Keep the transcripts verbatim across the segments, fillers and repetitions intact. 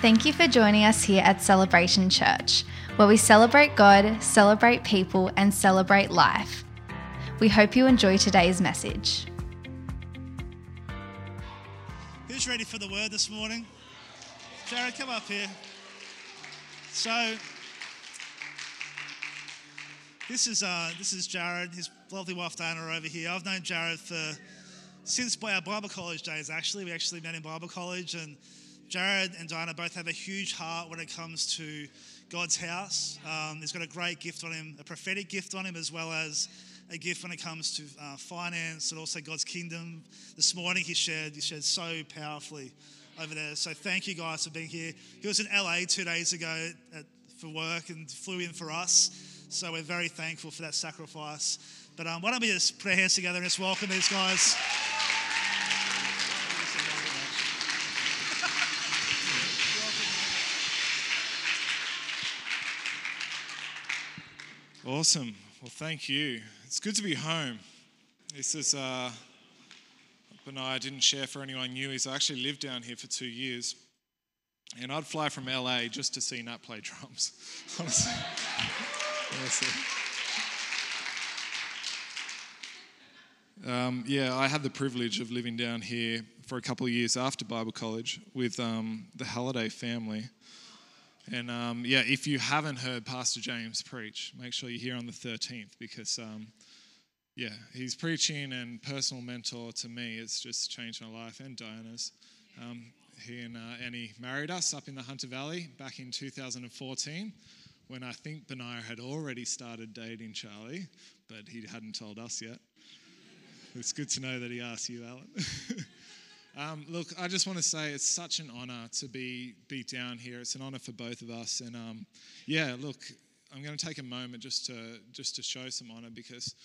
Thank you for joining us here at Celebration Church, where we celebrate God, celebrate people, and celebrate life. We hope you enjoy today's message. Who's ready for the word this morning? Jared, come up here. So, this is uh, this is Jared, his lovely wife Diana are over here. I've known Jared for, since our Bible college days actually. We actually met in Bible college, and Jared and Diana both have a huge heart when it comes to God's house. Um, he's got a great gift on him, a prophetic gift on him, as well as a gift when it comes to uh, finance and also God's kingdom. This morning he shared, he shared so powerfully over there. So thank you guys for being here. He was in L A two days ago at, for work and flew in for us. So we're very thankful for that sacrifice. But um, why don't we just put our hands together and just welcome these guys. Awesome. Well, thank you. It's good to be home. This is, uh, Benaiah didn't share for anyone new, is I actually lived down here for two years. And I'd fly from L A just to see Nat play drums, honestly. honestly. Um, yeah, I had the privilege of living down here for a couple of years after Bible college with um, the Halliday family. And um, yeah, if you haven't heard Pastor James preach, make sure you're here on the thirteenth because, um, yeah, he's preaching and personal mentor to me. It's just changed my life and Diana's. Um, he and uh, Annie married us up in the Hunter Valley back in two thousand fourteen when I think Benaiah had already started dating Charlie, but he hadn't told us yet. It's good to know that he asked you, Alan. Um, look, I just want to say it's such an honour to be be down here. It's an honour for both of us, and um, yeah, look, I'm going to take a moment just to just to show some honour because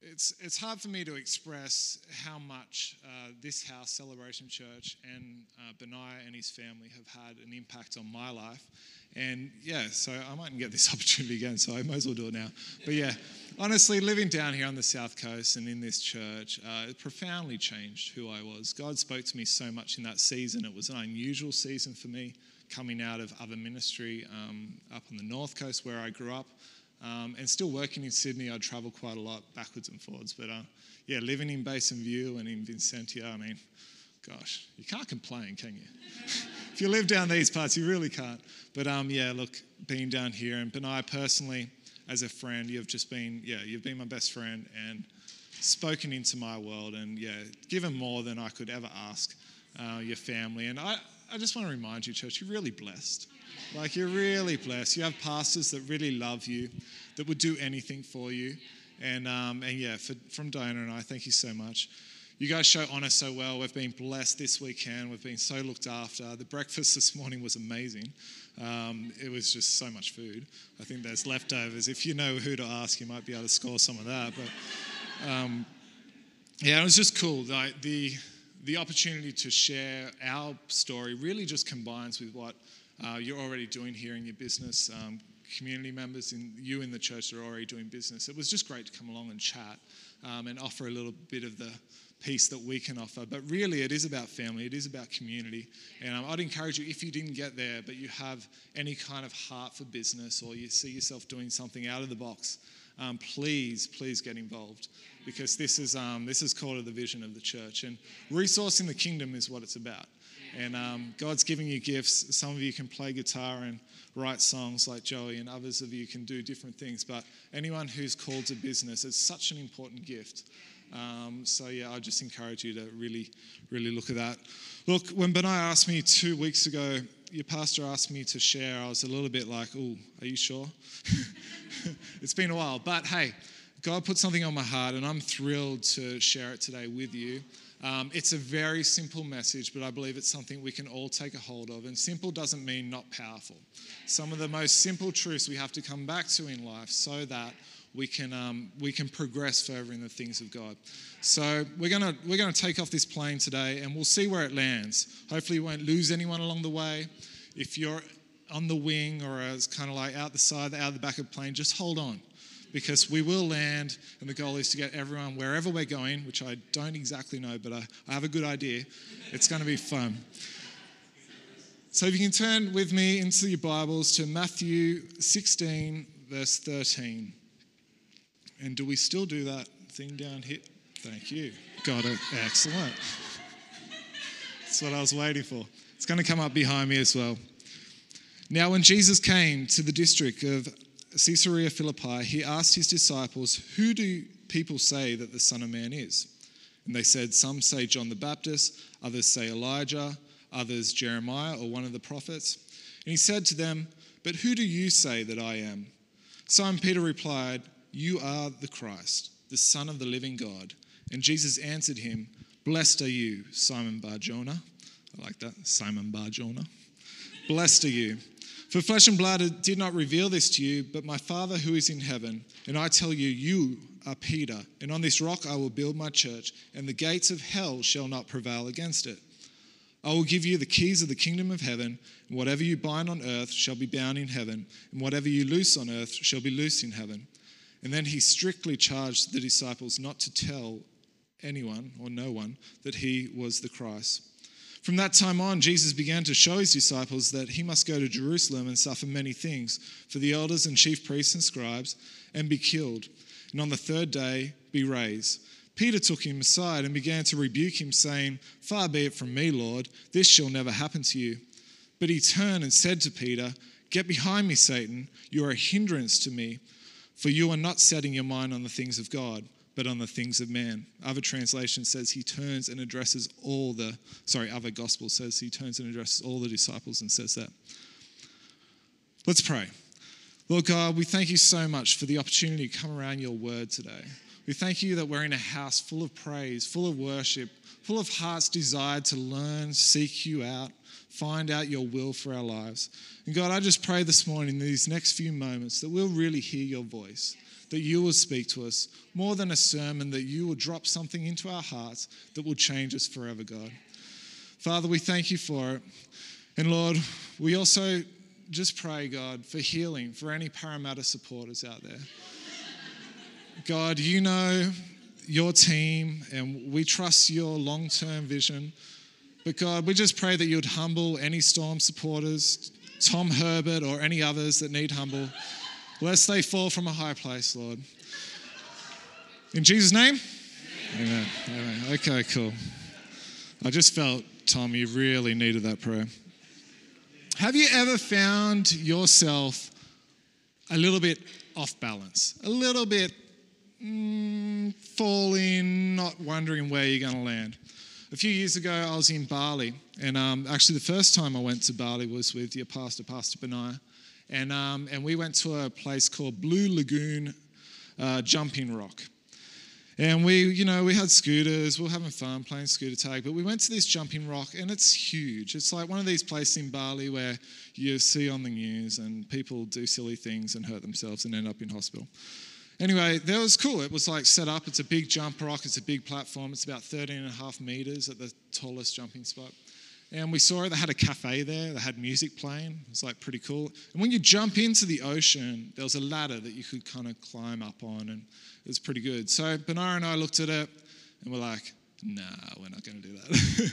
it's it's hard for me to express how much uh, this house, Celebration Church, and uh, Benaiah and his family have had an impact on my life. And yeah, so I mightn't get this opportunity again, so I might as well do it now. But yeah, honestly, living down here on the South Coast and in this church, uh, it profoundly changed who I was. God spoke to me so much in that season. It was an unusual season for me, coming out of other ministry um, up on the North Coast where I grew up. Um, and still working in Sydney, I'd travel quite a lot backwards and forwards. But uh, yeah, living in Basin View and in Vincentia, I mean, gosh, you can't complain, can you? If you live down these parts, you really can't. But um, yeah, look, being down here, and Benaiah personally, as a friend, you've just been, yeah, you've been my best friend and spoken into my world and yeah, given more than I could ever ask uh, your family. And I, I just want to remind you, church, you're really blessed. Like, you're really blessed. You have pastors that really love you, that would do anything for you. And, um, and yeah, for, from Diana and I, thank you so much. You guys show honour so well. We've been blessed this weekend. We've been so looked after. The breakfast this morning was amazing. Um, it was just so much food. I think there's leftovers. If you know who to ask, you might be able to score some of that. But um, yeah, it was just cool. Like, the, the opportunity to share our story really just combines with what Uh, you're already doing here in your business. Um, community members, in, you in the church are already doing business. It was just great to come along and chat um, and offer a little bit of the piece that we can offer. But really, it is about family. It is about community. And um, I'd encourage you, if you didn't get there, but you have any kind of heart for business or you see yourself doing something out of the box, um, please, please get involved because this is um, this is called the vision of the church. And resourcing the kingdom is what it's about. And um, God's giving you gifts. Some of you can play guitar and write songs like Joey, and others of you can do different things. But anyone who's called to business, it's such an important gift. Um, so, yeah, I just encourage you to really, really look at that. Look, when Benaiah asked me two weeks ago, your pastor asked me to share, I was a little bit like, oh, are you sure? It's been a while. But, hey, God put something on my heart, and I'm thrilled to share it today with you. Um, it's a very simple message, but I believe it's something we can all take a hold of. And simple doesn't mean not powerful. Some of the most simple truths we have to come back to in life so that we can um, we can progress further in the things of God. So we're gonna we're gonna take off this plane today, and we'll see where it lands. Hopefully, we won't lose anyone along the way. If you're on the wing or it's kind of like out the side, out the back of the plane, just hold on. Because we will land, and the goal is to get everyone wherever we're going, which I don't exactly know, but I, I have a good idea. It's going to be fun. So if you can turn with me into your Bibles to Matthew sixteen, verse thirteen. And do we still do that thing down here? Thank you. Got it. Excellent. That's what I was waiting for. It's going to come up behind me as well. Now, when Jesus came to the district of Caesarea Philippi, he asked his disciples, "Who do people say that the Son of Man is?" And they said, "Some say John the Baptist, others say Elijah, others Jeremiah or one of the prophets." And he said to them, "But who do you say that I am?" Simon Peter replied, "You are the Christ, the Son of the living God." And Jesus answered him, "Blessed are you, Simon Barjona." I like that, Simon Barjona. "Blessed are you. For flesh and blood did not reveal this to you, but my Father who is in heaven. And I tell you, you are Peter, and on this rock I will build my church, and the gates of hell shall not prevail against it. I will give you the keys of the kingdom of heaven, and whatever you bind on earth shall be bound in heaven, and whatever you loose on earth shall be loosed in heaven." And then he strictly charged the disciples not to tell anyone or no one that he was the Christ. From that time on, Jesus began to show his disciples that he must go to Jerusalem and suffer many things for the elders and chief priests and scribes, and be killed, and on the third day be raised. Peter took him aside and began to rebuke him, saying, "Far be it from me, Lord, this shall never happen to you." But he turned and said to Peter, "Get behind me, Satan, you are a hindrance to me, for you are not setting your mind on the things of God, but on the things of man." Other translation says he turns and addresses all the, sorry, other gospel says he turns and addresses all the disciples and says that. Let's pray. Lord God, we thank you so much for the opportunity to come around your word today. We thank you that we're in a house full of praise, full of worship, full of hearts desired to learn, seek you out, find out your will for our lives. And God, I just pray this morning, these next few moments, that we'll really hear your voice, that you will speak to us more than a sermon, that you will drop something into our hearts that will change us forever, God. Father, we thank you for it. And Lord, we also just pray, God, for healing for any Parramatta supporters out there. God, you know your team, and we trust your long-term vision. But God, we just pray that you would humble any Storm supporters, Tom Herbert or any others that need humble, lest they fall from a high place, Lord. In Jesus' name? Amen. Amen. Amen. Okay, cool. I just felt, Tom, you really needed that prayer. Have you ever found yourself a little bit off balance, a little bit mm, falling, not wondering where you're going to land? A few years ago, I was in Bali, and um, actually the first time I went to Bali was with your pastor, Pastor Benaiah. And um, and we went to a place called Blue Lagoon uh, Jumping Rock. And we, you know, we had scooters, we were having fun playing scooter tag, but we went to this jumping rock, and it's huge. It's like one of these places in Bali where you see on the news and people do silly things and hurt themselves and end up in hospital. Anyway, that was cool. It was like set up, it's a big jump rock, it's a big platform, it's about thirteen and a half meters at the tallest jumping spot. And we saw it, they had a cafe there, they had music playing, it was like pretty cool. And when you jump into the ocean, there was a ladder that you could kind of climb up on, and it was pretty good. So Benaiah and I looked at it, and we're like, nah, we're not going to do that.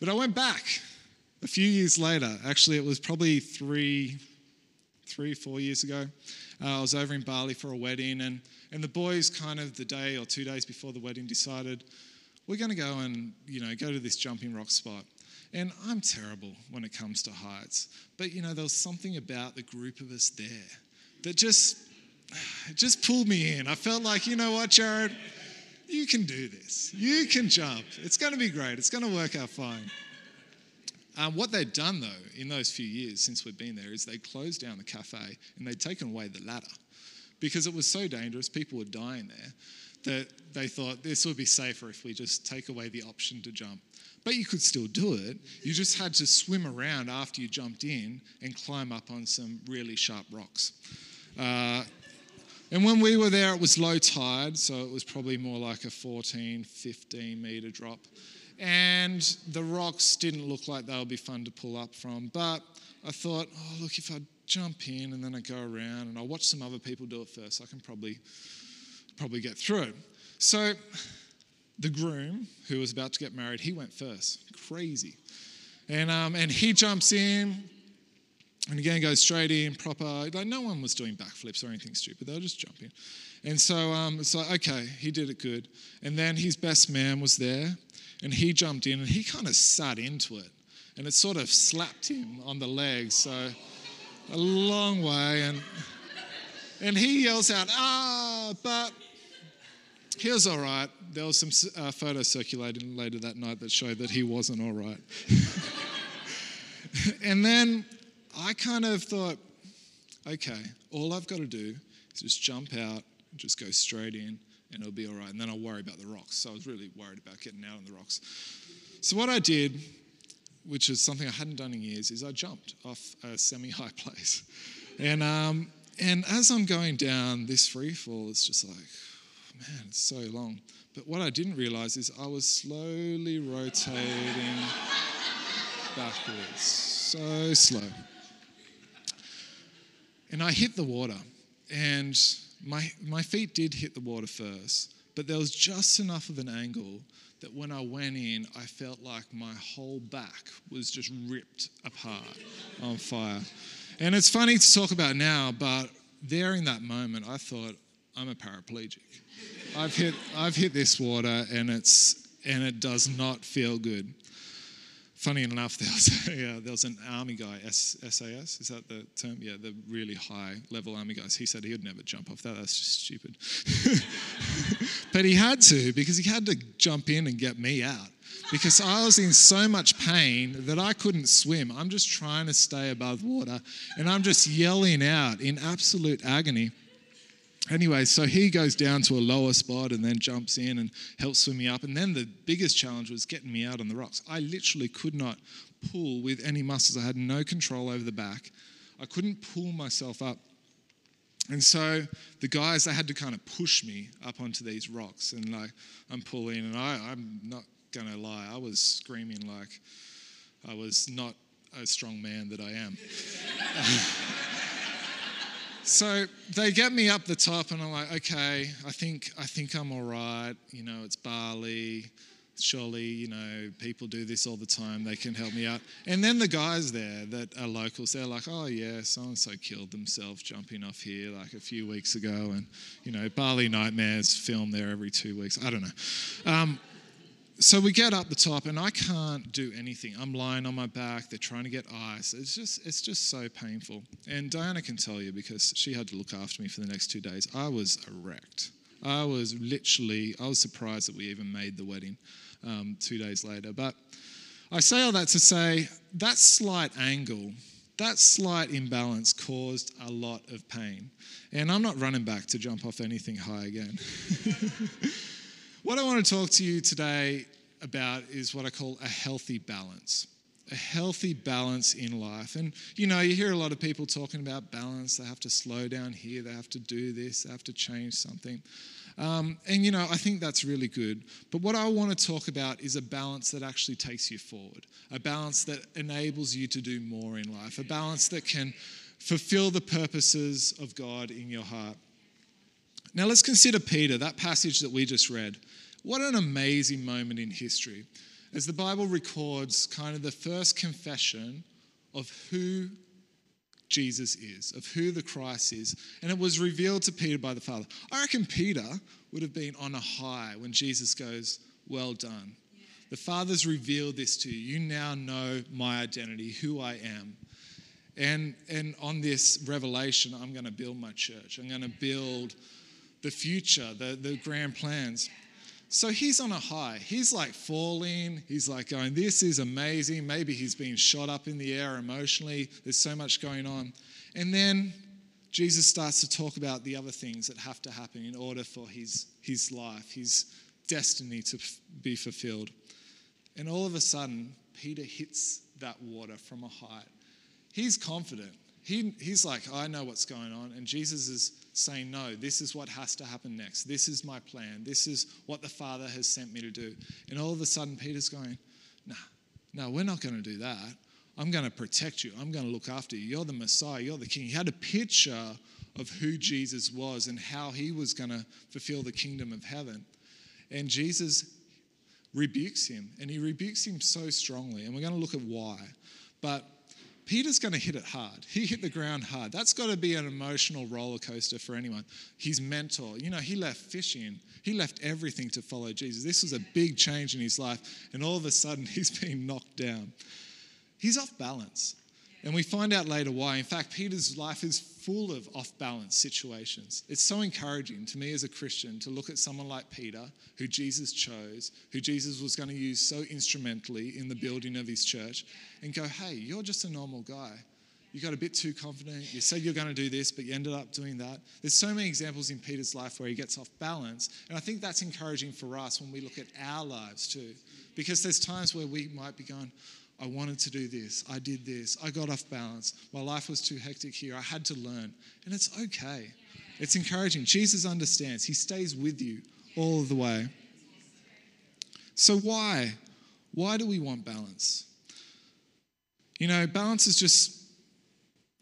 But I went back a few years later, actually it was probably three, three, four years ago. Uh, I was over in Bali for a wedding, and, and the boys kind of the day or two days before the wedding decided, we're going to go and, you know, go to this jumping rock spot. And I'm terrible when it comes to heights. But, you know, there was something about the group of us there that just, just pulled me in. I felt like, you know what, Jared? You can do this. You can jump. It's going to be great. It's going to work out fine. Um, what they'd done, though, in those few years since we've been there is they closed down the cafe and they'd taken away the ladder because it was so dangerous. People were dying there that they thought this would be safer if we just take away the option to jump. But you could still do it. You just had to swim around after you jumped in and climb up on some really sharp rocks. Uh, and when we were there, it was low tide, so it was probably more like a fourteen, fifteen meter drop. And the rocks didn't look like they would be fun to pull up from. But I thought, oh, look, if I jump in and then I go around and I watch some other people do it first, I can probably, probably get through it. So the groom, who was about to get married, he went first. Crazy. And um, and he jumps in, and again goes straight in, proper. Like no one was doing backflips or anything stupid. They'll just jump in. And so um, it's like, okay, he did it good. And then his best man was there, and he jumped in, and he kind of sat into it, and it sort of slapped him on the leg. So a long way, and and he yells out, ah, but. He was all right. There was some uh, photos circulating later that night that showed that he wasn't all right. And then I kind of thought, okay, all I've got to do is just jump out, just go straight in, and it'll be all right. And then I'll worry about the rocks. So I was really worried about getting out on the rocks. So what I did, which is something I hadn't done in years, is I jumped off a semi-high place. And, um, and as I'm going down this free fall, it's just like... Man, it's so long. But what I didn't realize is I was slowly rotating backwards. So slow. And I hit the water. And my my feet did hit the water first. But there was just enough of an angle that when I went in, I felt like my whole back was just ripped apart on fire. And it's funny to talk about now, but there in that moment, I thought, I'm a paraplegic. I've hit I've hit this water and it's and it does not feel good. Funny enough, there was a, uh, there was an army guy, S A S, is that the term? Yeah, the really high level army guys. He said he would never jump off that. That's just stupid. But he had to, because he had to jump in and get me out, because I was in so much pain that I couldn't swim. I'm just trying to stay above water, and I'm just yelling out in absolute agony. Anyway, so he goes down to a lower spot and then jumps in and helps swim me up. And then the biggest challenge was getting me out on the rocks. I literally could not pull with any muscles. I had no control over the back. I couldn't pull myself up. And so the guys, they had to kind of push me up onto these rocks. And like I'm pulling, and I, I'm not going to lie, I was screaming like I was not a strong man that I am. So they get me up the top, and I'm like, okay, I think I think I'm all right. You know, it's Bali. Surely, you know, people do this all the time. They can help me out. And then the guys there that are locals, they're like, oh, yeah, so-and-so killed themselves jumping off here like a few weeks ago. And, you know, Bali Nightmares film there every two weeks. I don't know. Um, so we get up the top, and I can't do anything. I'm lying on my back. They're trying to get ice. It's just it's just so painful. And Diana can tell you, because she had to look after me for the next two days. I was wrecked. I was literally, I was surprised that we even made the wedding um, two days later. But I say all that to say that slight angle, that slight imbalance caused a lot of pain. And I'm not running back to jump off anything high again. What I want to talk to you today about is what I call a healthy balance, a healthy balance in life. And, you know, you hear a lot of people talking about balance. They have to slow down here. They have to do this. They have to change something. Um, and, you know, I think that's really good. But what I want to talk about is a balance that actually takes you forward, a balance that enables you to do more in life, a balance that can fulfill the purposes of God in your heart. Now let's consider Peter, that passage that we just read. What an amazing moment in history, as the Bible records kind of the first confession of who Jesus is, of who the Christ is. And it was revealed to Peter by the Father. I reckon Peter would have been on a high when Jesus goes, well done. The Father's revealed this to you. You now know my identity, who I am. And, and on this revelation, I'm going to build my church. I'm going to build the future, the, the grand plans. So he's on a high. He's like falling. He's like going, this is amazing. Maybe he's being shot up in the air emotionally. There's so much going on. And then Jesus starts to talk about the other things that have to happen in order for his, his life, his destiny to be fulfilled. And all of a sudden, Peter hits that water from a height. He's confident. He, he's like, I know what's going on. And Jesus is saying, no, this is what has to happen next. This is my plan. This is what the Father has sent me to do. And all of a sudden, Peter's going, no, no, we're not going to do that. I'm going to protect you. I'm going to look after you. You're the Messiah. You're the King. He had a picture of who Jesus was and how he was going to fulfill the kingdom of heaven. And Jesus rebukes him, and he rebukes him so strongly, and we're going to look at why. But Peter's going to hit it hard. He hit the ground hard. That's got to be an emotional roller coaster for anyone. His mentor, you know, he left fishing. He left everything to follow Jesus. This was a big change in his life, and all of a sudden he's being knocked down. He's off balance, and we find out later why. In fact, Peter's life is full of off-balance situations. It's so encouraging to me as a Christian to look at someone like Peter, who Jesus chose, who Jesus was going to use so instrumentally in the building of his church, and go, hey, you're just a normal guy. You got a bit too confident. You said you're going to do this, but you ended up doing that. There's so many examples in Peter's life where he gets off balance, and I think that's encouraging for us when we look at our lives too, because there's times where we might be going, I wanted to do this, I did this, I got off balance, my life was too hectic here, I had to learn. And it's okay. It's encouraging. Jesus understands. He stays with you all the way. So why? Why do we want balance? You know, balance is just,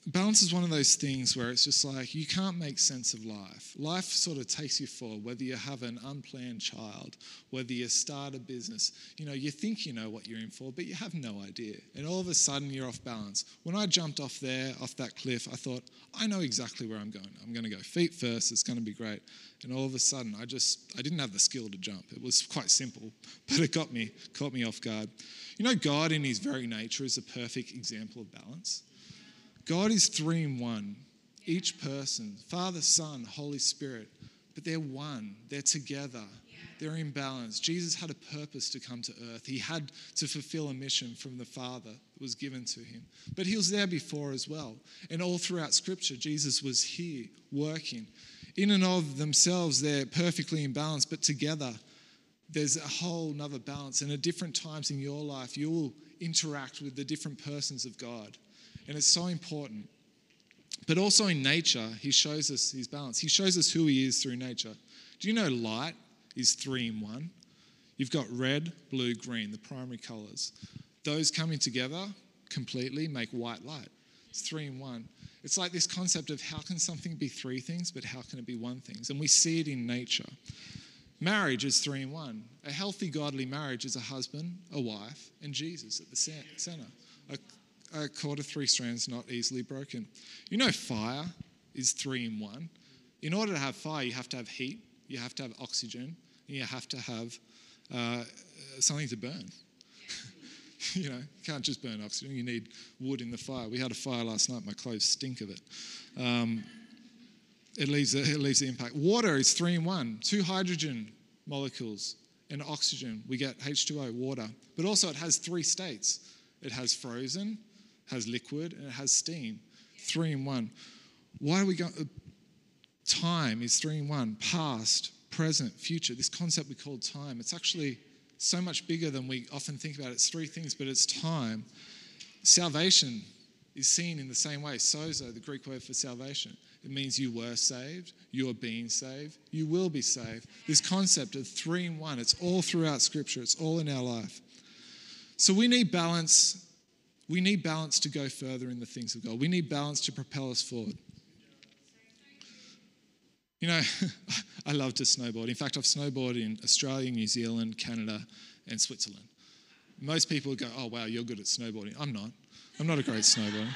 balance is one of those things where it's just like, you can't make sense of life. Life sort of takes you forward, whether you have an unplanned child, whether you start a business. You know, you think you know what you're in for, but you have no idea. And all of a sudden, you're off balance. When I jumped off there, off that cliff, I thought, I know exactly where I'm going. I'm going to go feet first. It's going to be great. And all of a sudden, I just, I didn't have the skill to jump. It was quite simple, but it got me, caught me off guard. You know, God in his very nature is a perfect example of balance. God is three in one, each person, Father, Son, Holy Spirit, but they're one, they're together, they're in balance. Jesus had a purpose to come to earth. He had to fulfill a mission from the Father that was given to him, but he was there before as well. And all throughout Scripture, Jesus was here working. In and of themselves, they're perfectly in balance, but together, there's a whole nother balance. And at different times in your life, you will interact with the different persons of God. And it's so important. But also in nature, he shows us his balance. He shows us who he is through nature. Do you know light is three in one? You've got red, blue, green, the primary colors. Those coming together completely make white light. It's three in one. It's like this concept of how can something be three things, but how can it be one thing? And we see it in nature. Marriage is three in one. A healthy, godly marriage is a husband, a wife, and Jesus at the center. A A cord of three strands not easily broken. You know fire is three in one. In order to have fire, you have to have heat, you have to have oxygen, and you have to have uh, something to burn. You know, you can't just burn oxygen. You need wood in the fire. We had a fire last night. My clothes stink of it. Um, it leaves it leaves the impact. Water is three in one. Two hydrogen molecules and oxygen. We get H two O, water. But also it has three states. It has frozen, has liquid, and it has steam. Three in one. Why do we go? Time is three in one. Past, present, future. This concept we call time. It's actually so much bigger than we often think about. It's three things, but it's time. Salvation is seen in the same way. Sozo, the Greek word for salvation. It means you were saved, you are being saved, you will be saved. This concept of three in one. It's all throughout Scripture. It's all in our life. So we need balance. We need balance to go further in the things of God. We need balance to propel us forward. You know, I love to snowboard. In fact, I've snowboarded in Australia, New Zealand, Canada, and Switzerland. Most people go, oh, wow, you're good at snowboarding. I'm not. I'm not a great snowboarder.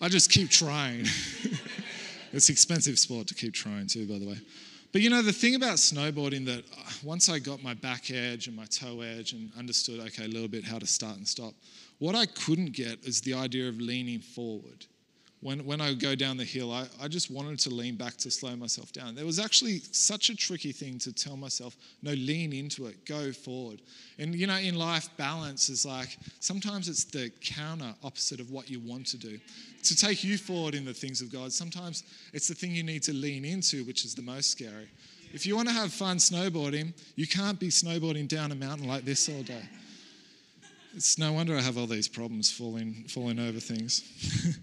I just keep trying. It's an expensive sport to keep trying too, by the way. But, you know, the thing about snowboarding that once I got my back edge and my toe edge and understood, okay, a little bit how to start and stop, what I couldn't get is the idea of leaning forward. When when I go down the hill, I, I just wanted to lean back to slow myself down. There was actually such a tricky thing to tell myself, no, lean into it, go forward. And, you know, in life, balance is like, sometimes it's the counter opposite of what you want to do. To take you forward in the things of God, sometimes it's the thing you need to lean into, which is the most scary. If you want to have fun snowboarding, you can't be snowboarding down a mountain like this all day. It's no wonder I have all these problems falling, falling over things.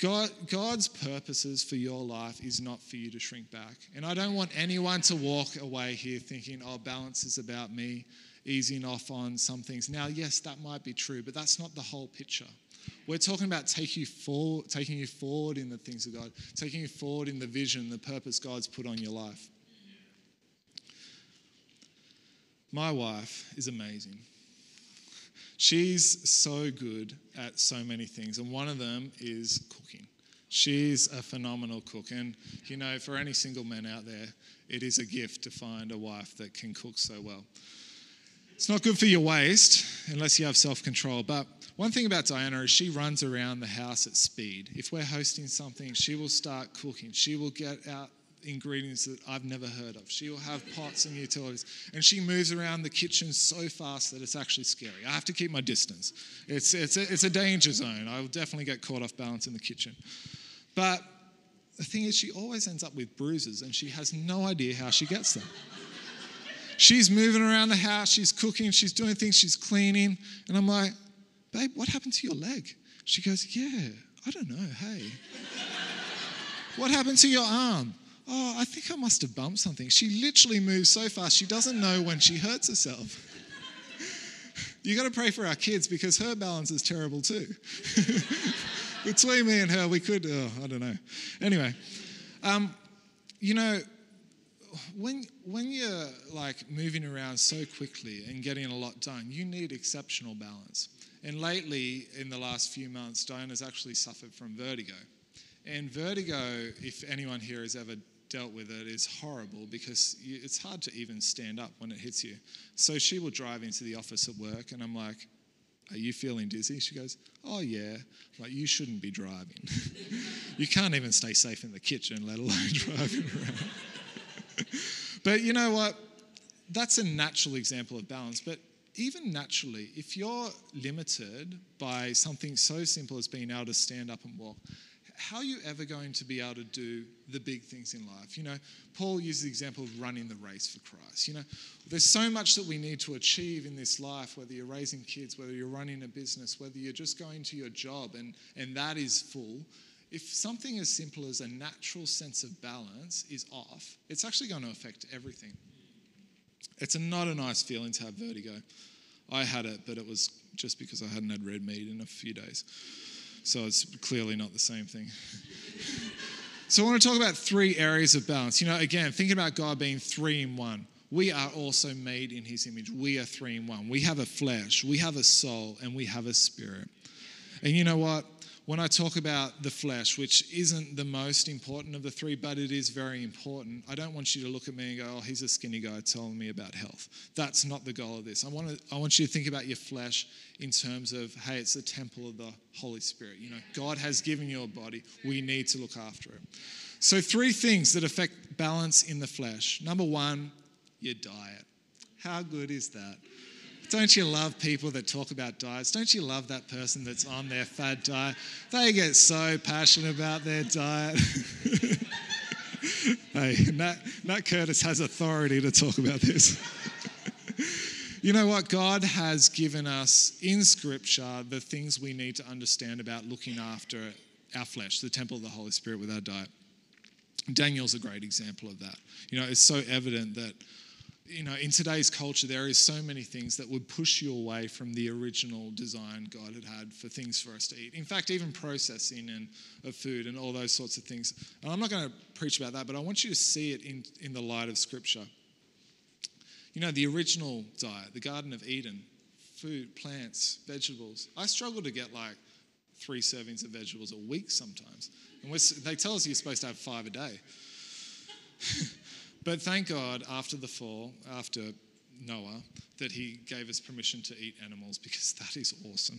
God, God's purposes for your life is not for you to shrink back. And I don't want anyone to walk away here thinking, oh, balance is about me, easing off on some things. Now, yes, that might be true, but that's not the whole picture. We're talking about take you forward, taking you forward in the things of God, taking you forward in the vision, the purpose God's put on your life. My wife is amazing. She's so good at so many things, and one of them is cooking. She's a phenomenal cook, and you know, for any single men out there, it is a gift to find a wife that can cook so well. It's not good for your waist unless you have self-control, but one thing about Diana is she runs around the house at speed. If we're hosting something, she will start cooking. She will get out ingredients that I've never heard of. She will have pots and utilities, and she moves around the kitchen so fast that it's actually scary. I have to keep my distance. It's, it's, a, it's a danger zone. I will definitely get caught off balance in the kitchen. But the thing is, she always ends up with bruises, and she has no idea how she gets them. She's moving around the house, she's cooking, she's doing things, she's cleaning, and I'm like, babe, what happened to your leg? She goes, yeah, I don't know, hey. What happened to your arm? Oh, I think I must have bumped something. She literally moves so fast, she doesn't know when she hurts herself. You got to pray for our kids because her balance is terrible too. Between me and her, we could, oh, I don't know. Anyway, um, you know, when when you're like moving around so quickly and getting a lot done, you need exceptional balance. And lately, in the last few months, Diana's actually suffered from vertigo. And vertigo, if anyone here has ever dealt with it, is horrible because you, it's hard to even stand up when it hits you. So she will drive into the office at work, and I'm like, are you feeling dizzy? She goes, oh, yeah. I'm like, you shouldn't be driving. You can't even stay safe in the kitchen, let alone driving around. But you know what? That's a natural example of balance. But even naturally, if you're limited by something so simple as being able to stand up and walk, how are you ever going to be able to do the big things in life? You know, Paul uses the example of running the race for Christ. You know, there's so much that we need to achieve in this life, whether you're raising kids, whether you're running a business, whether you're just going to your job, and, and that is full. If something as simple as a natural sense of balance is off, it's actually going to affect everything. It's not a nice feeling to have vertigo. I had it, but it was just because I hadn't had red meat in a few days. So it's clearly not the same thing. So I want to talk about three areas of balance. You know, again, thinking about God being three in one. We are also made in his image. We are three in one. We have a flesh, we have a soul, and we have a spirit. And you know what? When I talk about the flesh, which isn't the most important of the three, but it is very important, I don't want you to look at me and go, oh, he's a skinny guy telling me about health. That's not the goal of this. I want to, I want you to think about your flesh in terms of, hey, it's the temple of the Holy Spirit. You know, God has given you a body. We need to look after it. So three things that affect balance in the flesh. Number one, your diet. How good is that? Don't you love people that talk about diets? Don't you love that person that's on their fad diet? They get so passionate about their diet. Hey, Matt, Matt Curtis has authority to talk about this. You know what? God has given us in Scripture the things we need to understand about looking after our flesh, the temple of the Holy Spirit with our diet. Daniel's a great example of that. You know, it's so evident that you know, in today's culture, there is so many things that would push you away from the original design God had had for things for us to eat. In fact, even processing and of food and all those sorts of things. And I'm not going to preach about that, but I want you to see it in, in the light of Scripture. You know, the original diet, the Garden of Eden, food, plants, vegetables. I struggle to get like three servings of vegetables a week sometimes. And we're, they tell us you're supposed to have five a day. But thank God, after the fall, after Noah, that he gave us permission to eat animals because that is awesome.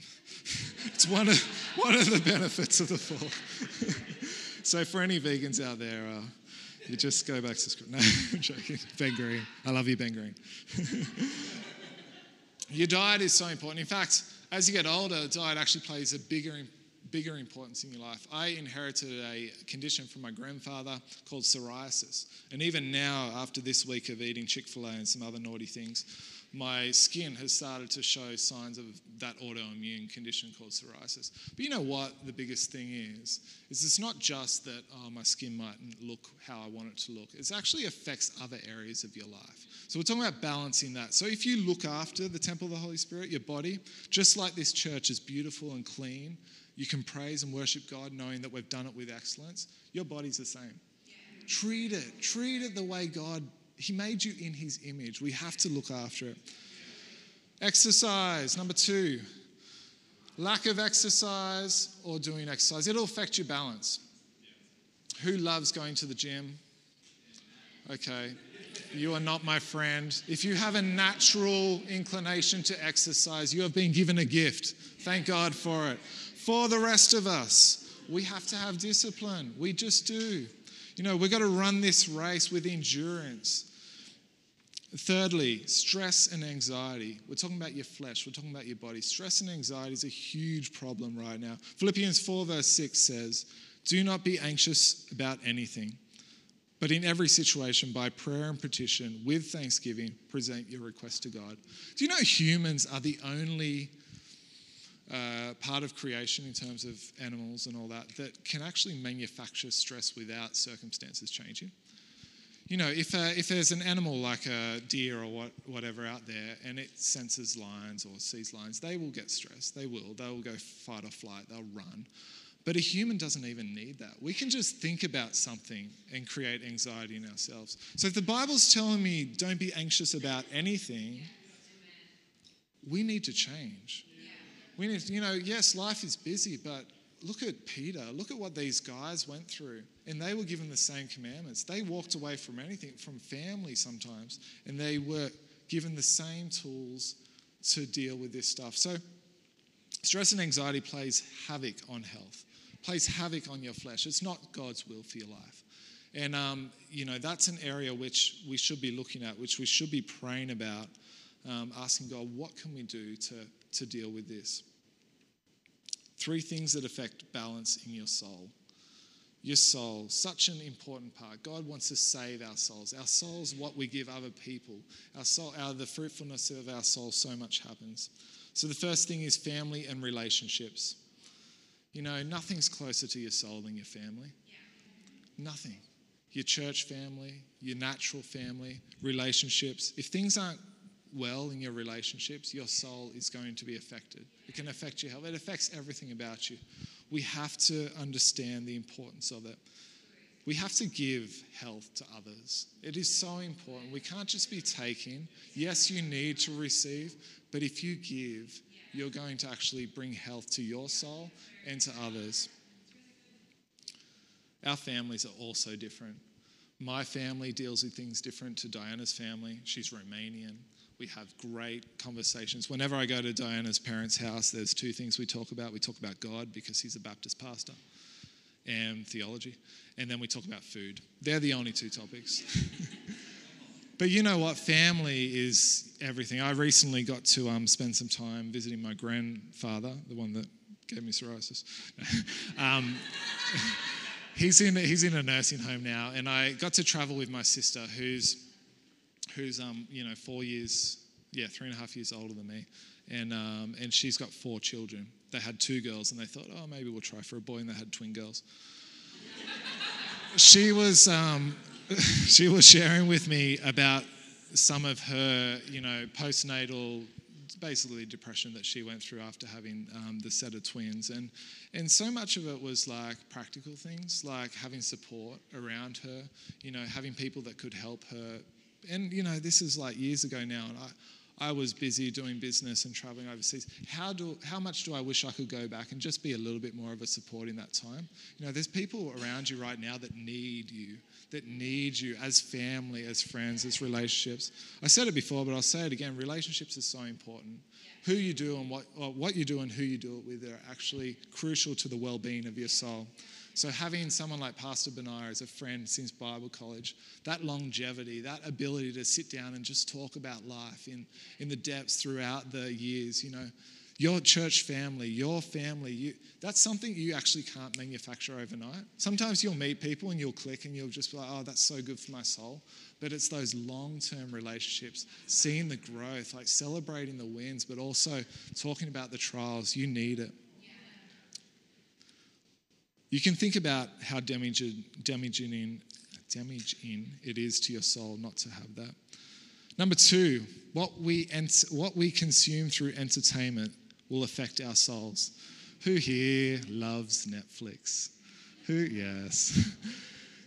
It's one of one of the benefits of the fall. So for any vegans out there, uh, you just go back to script. No, I'm joking. Ben Green. I love you, Ben Green. Your diet is so important. In fact, as you get older, diet actually plays a bigger bigger importance in your life. I inherited a condition from my grandfather called psoriasis. And even now, after this week of eating Chick-fil-A and some other naughty things, my skin has started to show signs of that autoimmune condition called psoriasis. But you know what the biggest thing is? Is it's not just that, oh, my skin mightn't look how I want it to look. It actually affects other areas of your life. So we're talking about balancing that. So if you look after the temple of the Holy Spirit, your body, just like this church is beautiful and clean, you can praise and worship God knowing that we've done it with excellence. Your body's the same. Yeah. Treat it. Treat it the way God He made you in his image. We have to look after it. Exercise, number two. Lack of exercise or doing exercise. It'll affect your balance. Who loves going to the gym? Okay, you are not my friend. If you have a natural inclination to exercise, you have been given a gift. Thank God for it. For the rest of us, we have to have discipline. We just do. You know, we've got to run this race with endurance. Thirdly, stress and anxiety. We're talking about your flesh. We're talking about your body. Stress and anxiety is a huge problem right now. Philippians four verse six says, "Do not be anxious about anything, but in every situation, by prayer and petition, with thanksgiving, present your request to God." Do you know humans are the only uh, part of creation in terms of animals and all that that can actually manufacture stress without circumstances changing? You know, if uh, if there's an animal like a deer or what, whatever out there and it senses lions or sees lions, they will get stressed. They will. They will go fight or flight. They'll run. But a human doesn't even need that. We can just think about something and create anxiety in ourselves. So if the Bible's telling me don't be anxious about anything, we need to change. We need, you know, yes, life is busy, but look at Peter. Look at what these guys went through. And they were given the same commandments. They walked away from anything, from family sometimes, and they were given the same tools to deal with this stuff. So stress and anxiety plays havoc on health, plays havoc on your flesh. It's not God's will for your life. And, um, you know, that's an area which we should be looking at, which we should be praying about, um, asking God, what can we do to, to deal with this? Three things that affect balance in your soul. Your soul, such an important part. God wants to save our souls. Our soul's what we give other people. Our soul, out of the fruitfulness of our soul, so much happens. So the first thing is family and relationships. You know, nothing's closer to your soul than your family. Yeah. Nothing. Your church family, your natural family, relationships. If things aren't well in your relationships, your soul is going to be affected. It can affect your health. It affects everything about you. We have to understand the importance of it. We have to give health to others. It is so important. We can't just be taking. Yes, you need to receive, but if you give, you're going to actually bring health to your soul and to others. Our families are also different. My family deals with things different to Diana's family. She's Romanian. We have great conversations. Whenever I go to Diana's parents' house, there's two things we talk about. We talk about God, because he's a Baptist pastor, and theology. And then we talk about food. They're the only two topics. But you know what? Family is everything. I recently got to um, spend some time visiting my grandfather, the one that gave me psoriasis. um, he's in he's in a nursing home now. And I got to travel with my sister, who's... who's, um, you know, four years, yeah, three and a half years older than me. And um, and she's got four children. They had two girls, and they thought, oh, maybe we'll try for a boy, and they had twin girls. She was um, she was sharing with me about some of her, you know, postnatal, basically depression that she went through after having um, the set of twins. And, and so much of it was like practical things, like having support around her, you know, having people that could help her. And, you know, this is like years ago now, and I, I was busy doing business and traveling overseas. How do, how much do I wish I could go back and just be a little bit more of a support in that time? You know, there's people around you right now that need you, that need you as family, as friends, as relationships. I said it before, but I'll say it again. Relationships are so important. Who you do and what, or what you do and who you do it with are actually crucial to the well-being of your soul. So having someone like Pastor Benaiah as a friend since Bible college, that longevity, that ability to sit down and just talk about life in, in the depths throughout the years, you know, your church family, your family, you, that's something you actually can't manufacture overnight. Sometimes you'll meet people and you'll click and you'll just be like, oh, that's so good for my soul. But it's those long-term relationships, seeing the growth, like celebrating the wins, but also talking about the trials. You need it. You can think about how damaging, damaging, damaging it is to your soul not to have that. Number two, what we ent- what we consume through entertainment will affect our souls. Who here loves Netflix? Who? Yes.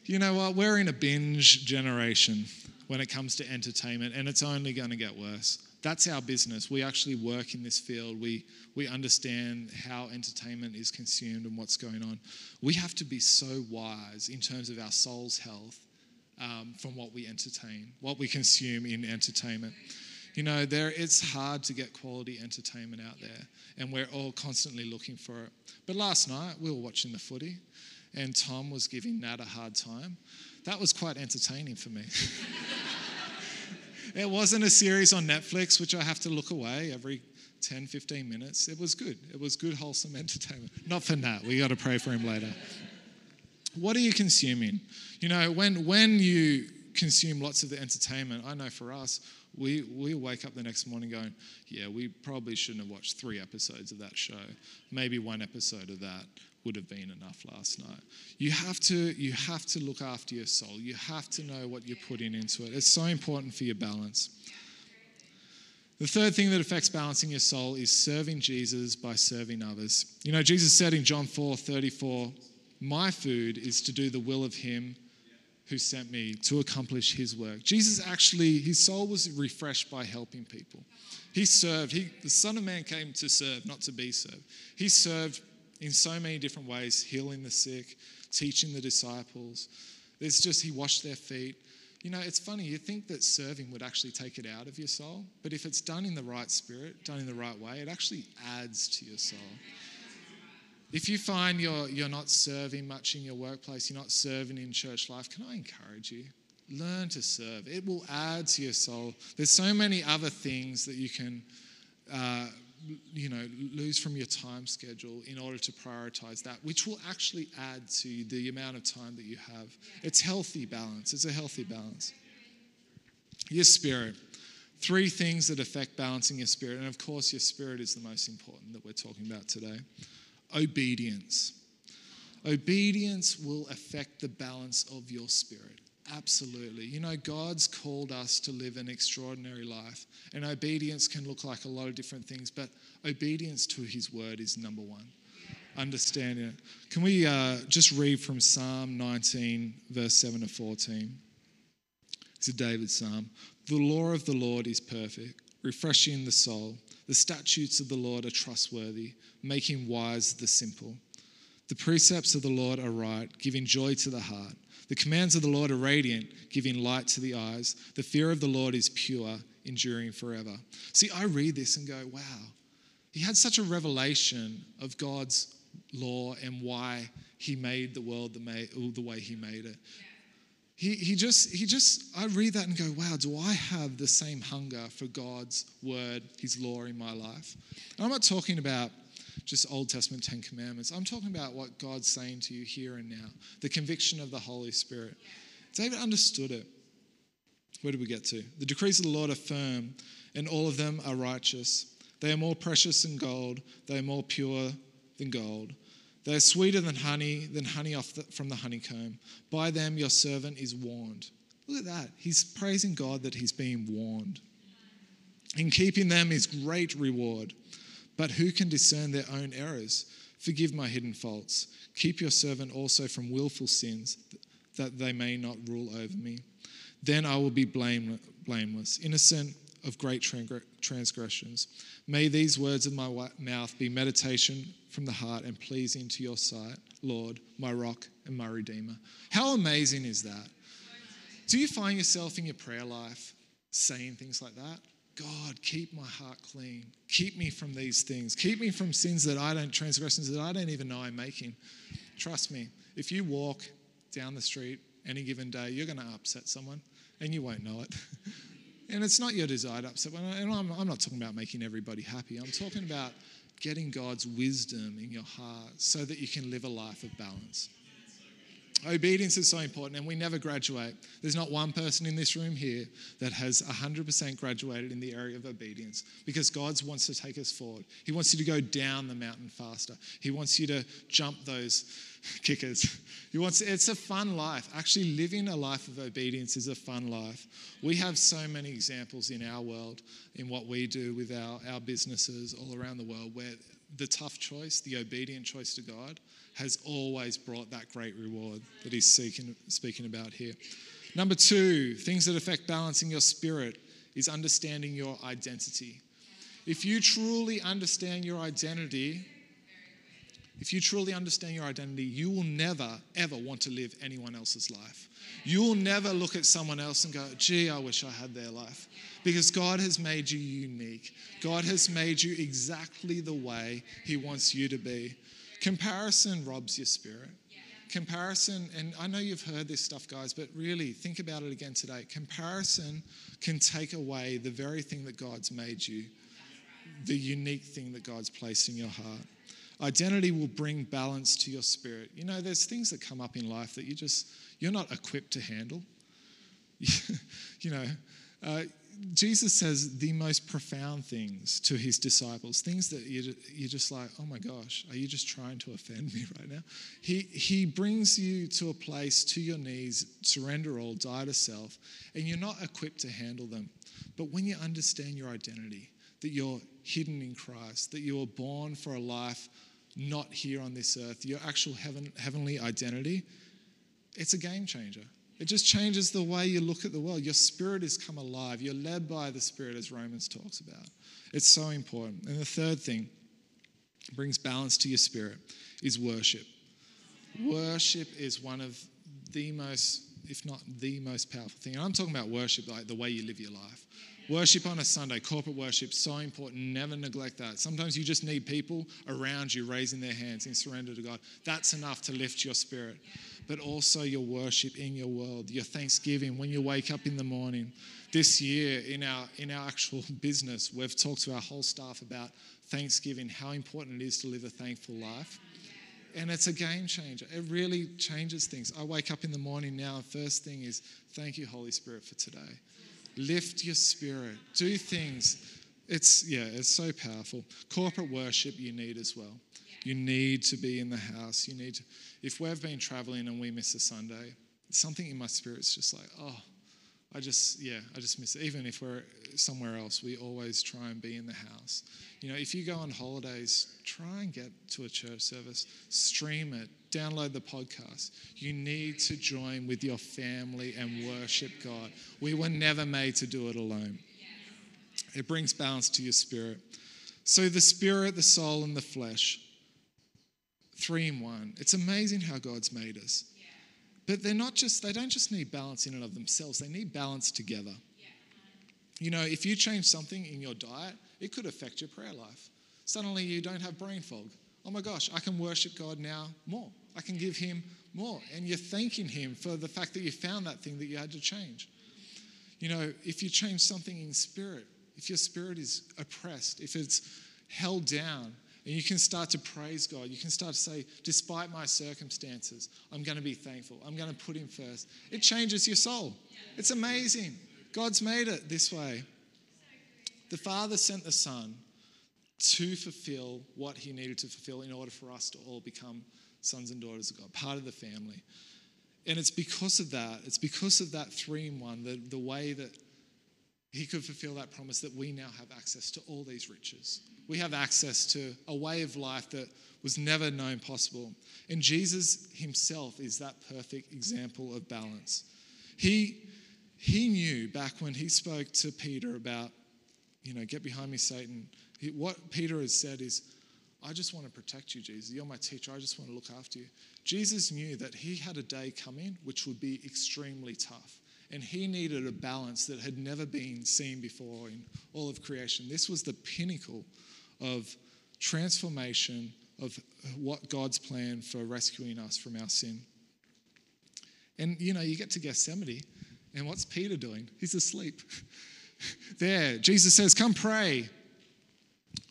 You know what? We're in a binge generation. when it comes to entertainment, and it's only going to get worse. That's our business. We actually work in this field. We we understand how entertainment is consumed and what's going on. We have to be so wise in terms of our soul's health um, from what we entertain, what we consume in entertainment. You know, there it's hard to get quality entertainment out there, and we're all constantly looking for it. But last night, we were watching the footy, and Tom was giving Nat a hard time. That was quite entertaining for me. It wasn't a series on Netflix, which I have to look away every ten, fifteen minutes. It was good. It was good, wholesome entertainment. Not for Nat. We got to pray for him later. What are you consuming? You know, when when you consume lots of the entertainment, I know for us, we we wake up the next morning going, yeah, we probably shouldn't have watched three episodes of that show. Maybe one episode of that would have been enough last night. You have to you have to look after your soul. You have to know what you're putting into it. It's so important for your balance. The third thing that affects balancing your soul is serving Jesus by serving others. You know, Jesus said in John four thirty-four, my food is to do the will of him who sent me, to accomplish his work. Jesus actually, his soul was refreshed by helping people. He served. He, the Son of Man came to serve, not to be served. He served in so many different ways, healing the sick, teaching the disciples. It's just he washed their feet. You know, it's funny, you think that serving would actually take it out of your soul, but if it's done in the right spirit, done in the right way, it actually adds to your soul. If you find you're, you're not serving much in your workplace, you're not serving in church life, can I encourage you? Learn to serve. It will add to your soul. There's so many other things that you can uh, you know, lose from your time schedule in order to prioritize that, which will actually add to the amount of time that you have. It's healthy balance. It's a healthy balance. Your spirit. Three things that affect balancing your spirit. And of course, your spirit is the most important that we're talking about today. Obedience. Obedience will affect the balance of your spirit. Absolutely. You know, God's called us to live an extraordinary life, and obedience can look like a lot of different things, but obedience to his word is number one. Understanding it. Can we uh, just read from Psalm nineteen, verse seven to fourteen? It's a David psalm. The law of the Lord is perfect, refreshing the soul. The statutes of the Lord are trustworthy, making wise the simple. The precepts of the Lord are right, giving joy to the heart. The commands of the Lord are radiant, giving light to the eyes. The fear of the Lord is pure, enduring forever. See, I read this and go, wow. He had such a revelation of God's law and why he made the world the way he made it. He he just, he just, I read that and go, wow, do I have the same hunger for God's word, his law in my life? And I'm not talking about just Old Testament Ten Commandments. I'm talking about what God's saying to you here and now, the conviction of the Holy Spirit. David understood it. Where did we get to? The decrees of the Lord are firm, and all of them are righteous. They are more precious than gold. They are more pure than gold. They are sweeter than honey, than honey off the, from the honeycomb. By them your servant is warned. Look at that. He's praising God that he's being warned. In keeping them is great reward. But who can discern their own errors? Forgive my hidden faults. Keep your servant also from willful sins, that they may not rule over me. Then I will be blameless, innocent of great transgressions. May these words of my mouth be meditation from the heart and pleasing to your sight, Lord, my rock and my redeemer. How amazing is that? Do you find yourself in your prayer life saying things like that? God, keep my heart clean. Keep me from these things. Keep me from sins that I don't, transgressions that I don't even know I'm making. Trust me, if you walk down the street any given day, you're going to upset someone and you won't know it. And it's not your desire to upset. And I'm, I'm not talking about making everybody happy. I'm talking about getting God's wisdom in your heart so that you can live a life of balance. Obedience is so important, and we never graduate. There's not one person in this room here that has one hundred percent graduated in the area of obedience, because God wants to take us forward. He wants you to go down the mountain faster. He wants you to jump those kickers. He wants. It's a fun life. Actually, living a life of obedience is a fun life. We have so many examples in our world, in what we do with our, our businesses all around the world, where the tough choice, the obedient choice to God, has always brought that great reward that he's seeking, speaking about here. Number two, things that affect balancing your spirit is understanding your identity. If you truly understand your identity, if you truly understand your identity, you will never, ever want to live anyone else's life. You will never look at someone else and go, gee, I wish I had their life. Because God has made you unique. God has made you exactly the way He wants you to be. Comparison robs your spirit. Comparison, and I know you've heard this stuff, guys, but really think about it again today. Comparison can take away the very thing that God's made you, the unique thing that God's placed in your heart. Identity will bring balance to your spirit. You know, there's things that come up in life that you just, you're not equipped to handle. You know, uh, Jesus says the most profound things to his disciples, things that you, you're just like, oh my gosh, are you just trying to offend me right now? He, he brings you to a place, to your knees, surrender all, die to self, and you're not equipped to handle them. But when you understand your identity, that you're hidden in Christ, that you were born for a life not here on this earth, your actual heaven, heavenly identity, it's a game changer. It just changes the way you look at the world. Your spirit has come alive. You're led by the Spirit, as Romans talks about. It's so important. And the third thing that brings balance to your spirit is worship. Worship is one of the most, if not the most powerful thing. And I'm talking about worship, like the way you live your life. Worship on a Sunday, corporate worship, so important. Never neglect that. Sometimes you just need people around you raising their hands in surrender to God. That's enough to lift your spirit. But also your worship in your world, your thanksgiving when you wake up in the morning. This year in our in our actual business, we've talked to our whole staff about Thanksgiving, how important it is to live a thankful life. And it's a game changer. It really changes things. I wake up in the morning now, and first thing is, thank you, Holy Spirit, for today. Lift your spirit. Do things. It's, yeah, it's so powerful. Corporate worship you need as well. You need to be in the house. You need to, if we've been traveling and we miss a Sunday, something in my spirit's just like, oh, I just, yeah, I just miss it. Even if we're somewhere else, we always try and be in the house. You know, if you go on holidays, try and get to a church service, stream it, download the podcast. You need to join with your family and worship God. We were never made to do it alone. It brings balance to your spirit. So the spirit, the soul, and the flesh, three in one. It's amazing how God's made us. But they're not just, they don't just need balance in and of themselves. They need balance together. Yeah. You know, if you change something in your diet, it could affect your prayer life. Suddenly you don't have brain fog. Oh my gosh, I can worship God now more. I can give Him more. And you're thanking Him for the fact that you found that thing that you had to change. You know, if you change something in spirit, if your spirit is oppressed, if it's held down, and you can start to praise God. You can start to say, despite my circumstances, I'm going to be thankful. I'm going to put Him first. It changes your soul. It's amazing. God's made it this way. The Father sent the Son to fulfill what He needed to fulfill in order for us to all become sons and daughters of God, part of the family. And it's because of that, it's because of that three-in-one, the, the way that He could fulfill that promise that we now have access to all these riches. We have access to a way of life that was never known possible. And Jesus Himself is that perfect example of balance. He, he knew back when He spoke to Peter about, you know, get behind me, Satan. He, what Peter has said is, I just want to protect you, Jesus. You're my teacher. I just want to look after you. Jesus knew that He had a day coming which would be extremely tough. And He needed a balance that had never been seen before in all of creation. This was the pinnacle of transformation of what God's plan for rescuing us from our sin. And, you know, you get to Gethsemane, and what's Peter doing? He's asleep. There, Jesus says, come pray.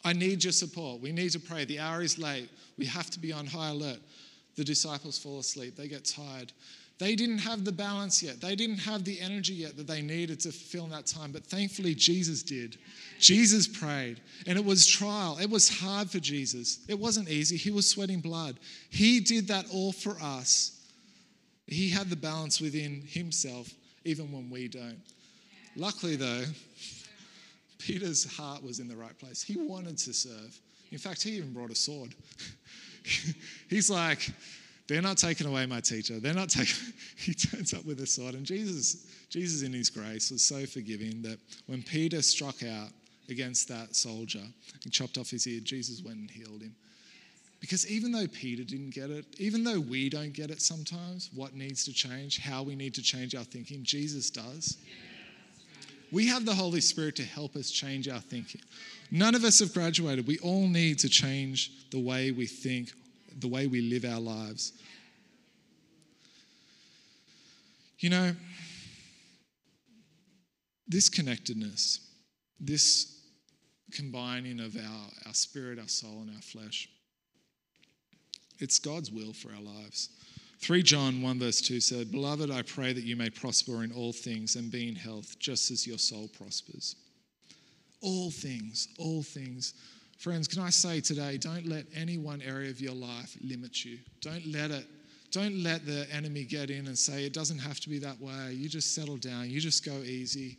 I need your support. We need to pray. The hour is late. We have to be on high alert. The disciples fall asleep. They get tired. They didn't have the balance yet. They didn't have the energy yet that they needed to fulfill in that time. But thankfully, Jesus did. Jesus prayed. And it was trial. It was hard for Jesus. It wasn't easy. He was sweating blood. He did that all for us. He had the balance within Himself, even when we don't. Luckily, though, Peter's heart was in the right place. He wanted to serve. In fact, he even brought a sword. He's like, They're not taking away my teacher. They're not taking. He turns up with a sword. And Jesus, Jesus in his grace was so forgiving that when Peter struck out against that soldier and chopped off his ear, Jesus went and healed him. Because even though Peter didn't get it, even though we don't get it sometimes, what needs to change, how we need to change our thinking, Jesus does. We have the Holy Spirit to help us change our thinking. None of us have graduated. We all need to change the way we think, the way we live our lives. You know, this connectedness, this combining of our, our spirit, our soul, and our flesh, it's God's will for our lives. three John one verse two said, "Beloved, I pray that you may prosper in all things and be in health, just as your soul prospers." All things, all things. Friends, can I say today, don't let any one area of your life limit you. Don't let it. Don't let the enemy get in and say, it doesn't have to be that way. You just settle down. You just go easy.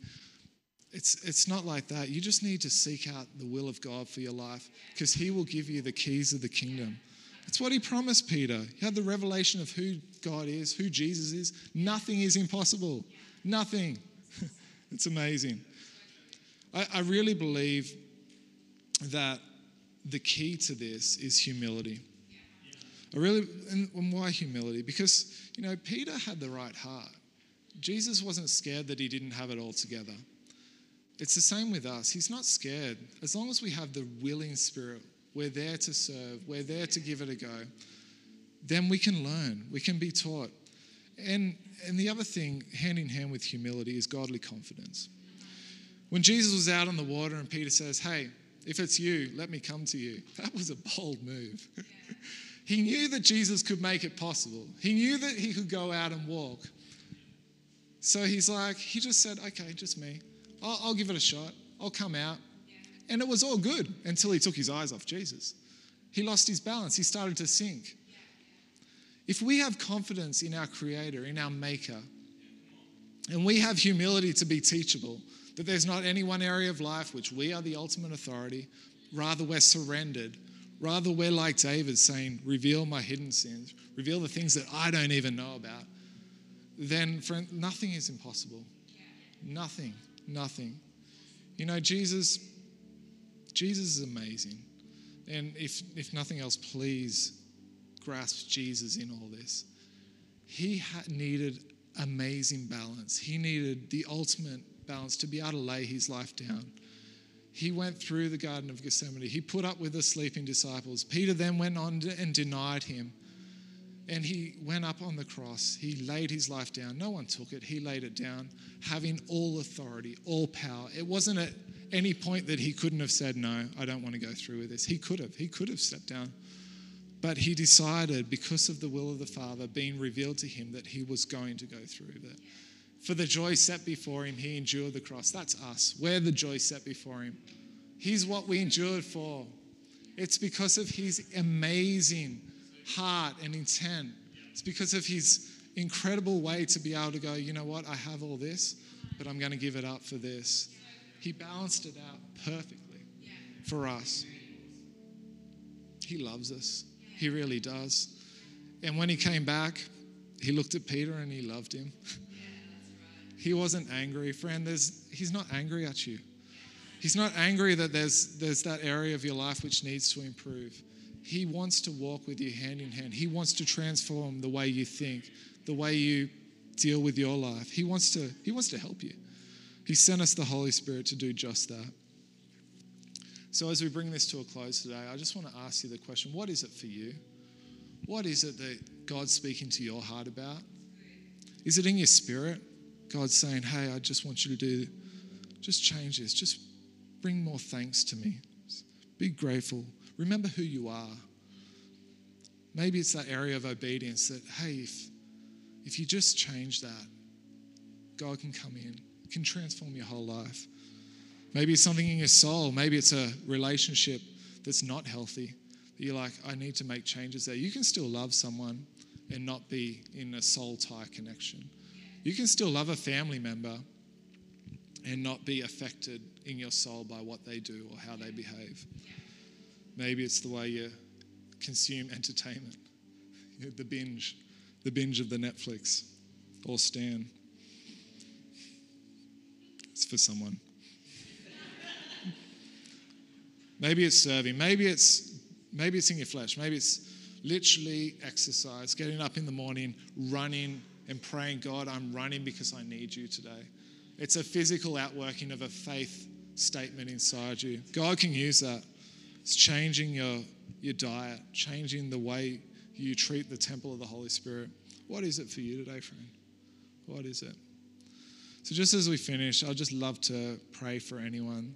It's, it's not like that. You just need to seek out the will of God for your life, because he will give you the keys of the kingdom. It's what he promised Peter. He had the revelation of who God is, who Jesus is. Nothing is impossible. Nothing. It's amazing. I, I really believe that the key to this is humility. I really, and why humility? Because, you know, Peter had the right heart. Jesus wasn't scared that he didn't have it all together. It's the same with us. He's not scared. As long as we have the willing spirit, we're there to serve. We're there to give it a go. Then we can learn. We can be taught. And and the other thing, hand in hand with humility, is godly confidence. When Jesus was out on the water and Peter says, "Hey, if it's you, let me come to you." That was a bold move. He knew that Jesus could make it possible. He knew that he could go out and walk. So he's like, he just said, "Okay, just me. I'll, I'll give it a shot. I'll come out." And it was all good until he took his eyes off Jesus. He lost his balance. He started to sink. If we have confidence in our Creator, in our Maker, and we have humility to be teachable, that there's not any one area of life which we are the ultimate authority, rather we're surrendered, rather we're like David saying, "Reveal my hidden sins, reveal the things that I don't even know about," then friend, nothing is impossible. Nothing, nothing. You know, Jesus... Jesus is amazing. And if, if nothing else, please grasp Jesus in all this. He had needed amazing balance. He needed the ultimate balance to be able to lay his life down. He went through the Garden of Gethsemane. He put up with the sleeping disciples. Peter then went on and denied him. And he went up on the cross. He laid his life down. No one took it. He laid it down, having all authority, all power. It wasn't at any point that he couldn't have said, "No, I don't want to go through with this." He could have. He could have stepped down. But he decided, because of the will of the Father being revealed to him, that he was going to go through that. For the joy set before him, he endured the cross. That's us. We're the joy set before him. He's what we endured for. It's because of his amazing heart and intent. It's because of his incredible way to be able to go, "You know what, I have all this, but I'm going to give it up for this." He balanced it out perfectly for us. He loves us. He really does. And when he came back, he looked at Peter and he loved him. He wasn't angry. Friend, there's, he's not angry at you. He's not angry that there's, there's that area of your life which needs to improve. He wants to walk with you hand in hand. He wants to transform the way you think, the way you deal with your life. He wants to, he wants to help you. He sent us the Holy Spirit to do just that. So as we bring this to a close today, I just want to ask you the question, what is it for you? What is it that God's speaking to your heart about? Is it in your spirit? God's saying, "Hey, I just want you to do, just change this. Just bring more thanks to me. Be grateful. Remember who you are." Maybe it's that area of obedience that, hey, if, if you just change that, God can come in, can transform your whole life. Maybe it's something in your soul. Maybe it's a relationship that's not healthy, that you're like, "I need to make changes there." You can still love someone and not be in a soul tie connection. You can still love a family member and not be affected in your soul by what they do or how they behave. Maybe it's the way you consume entertainment. the binge, the binge of the Netflix or Stan. It's for someone. Maybe it's serving. Maybe it's maybe it's in your flesh. Maybe it's literally exercise, getting up in the morning, running and praying, God, I'm running because I need you today. It's a physical outworking of a faith statement inside you. God can use that. It's changing your, your diet, changing the way you treat the temple of the Holy Spirit. What is it for you today, friend? What is it? So just as we finish, I'd just love to pray for anyone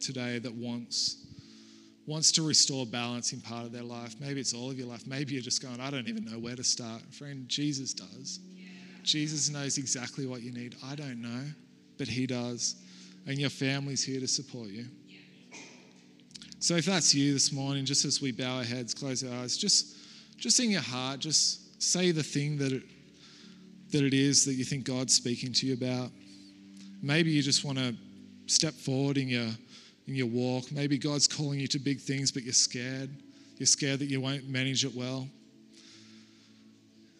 today that wants wants to restore balance in part of their life. Maybe it's all of your life. Maybe you're just going, I don't even know where to start. Friend, Jesus does. Yeah. Jesus knows exactly what you need. I don't know, but he does. And your family's here to support you. Yeah. So if that's you this morning, just as we bow our heads, close our eyes, just just in your heart, just say the thing that it, that it is that you think God's speaking to you about. Maybe you just want to step forward in your in your walk. Maybe God's calling you to big things, but you're scared. You're scared that you won't manage it well.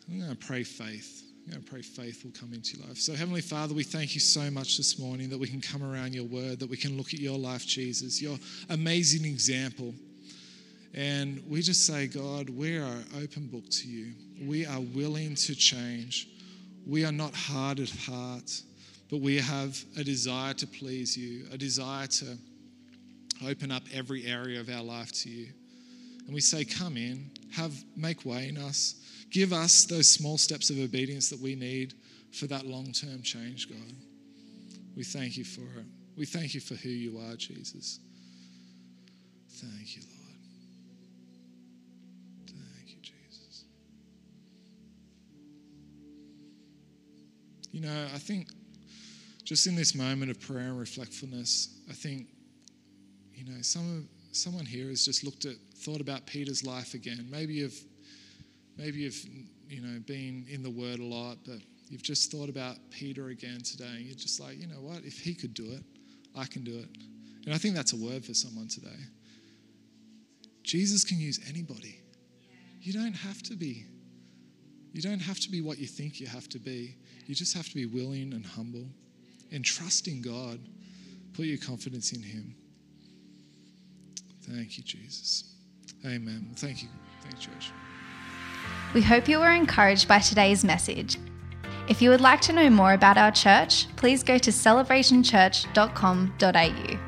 I'm going to pray faith. I'm going to pray faith will come into your life. So Heavenly Father, we thank you so much this morning that we can come around your word, that we can look at your life, Jesus, your amazing example. And we just say, God, we are an open book to you. We are willing to change. We are not hard at heart, but we have a desire to please you, a desire to open up every area of our life to you. And we say, come in, have make way in us. Give us those small steps of obedience that we need for that long-term change, God. We thank you for it. We thank you for who you are, Jesus. Thank you, Lord. Thank you, Jesus. You know, I think just in this moment of prayer and reflectfulness, I think You know, some someone here has just looked at, thought about Peter's life again. Maybe you've, maybe you've, you know, been in the Word a lot, but you've just thought about Peter again today. And you're just like, you know what? If he could do it, I can do it. And I think that's a word for someone today. Jesus can use anybody. You don't have to be. You don't have to be what you think you have to be. You just have to be willing and humble, and trust in God. Put your confidence in Him. Thank you, Jesus. Amen. Thank you. Thank you, church. We hope you were encouraged by today's message. If you would like to know more about our church, please go to celebration church dot com dot a u.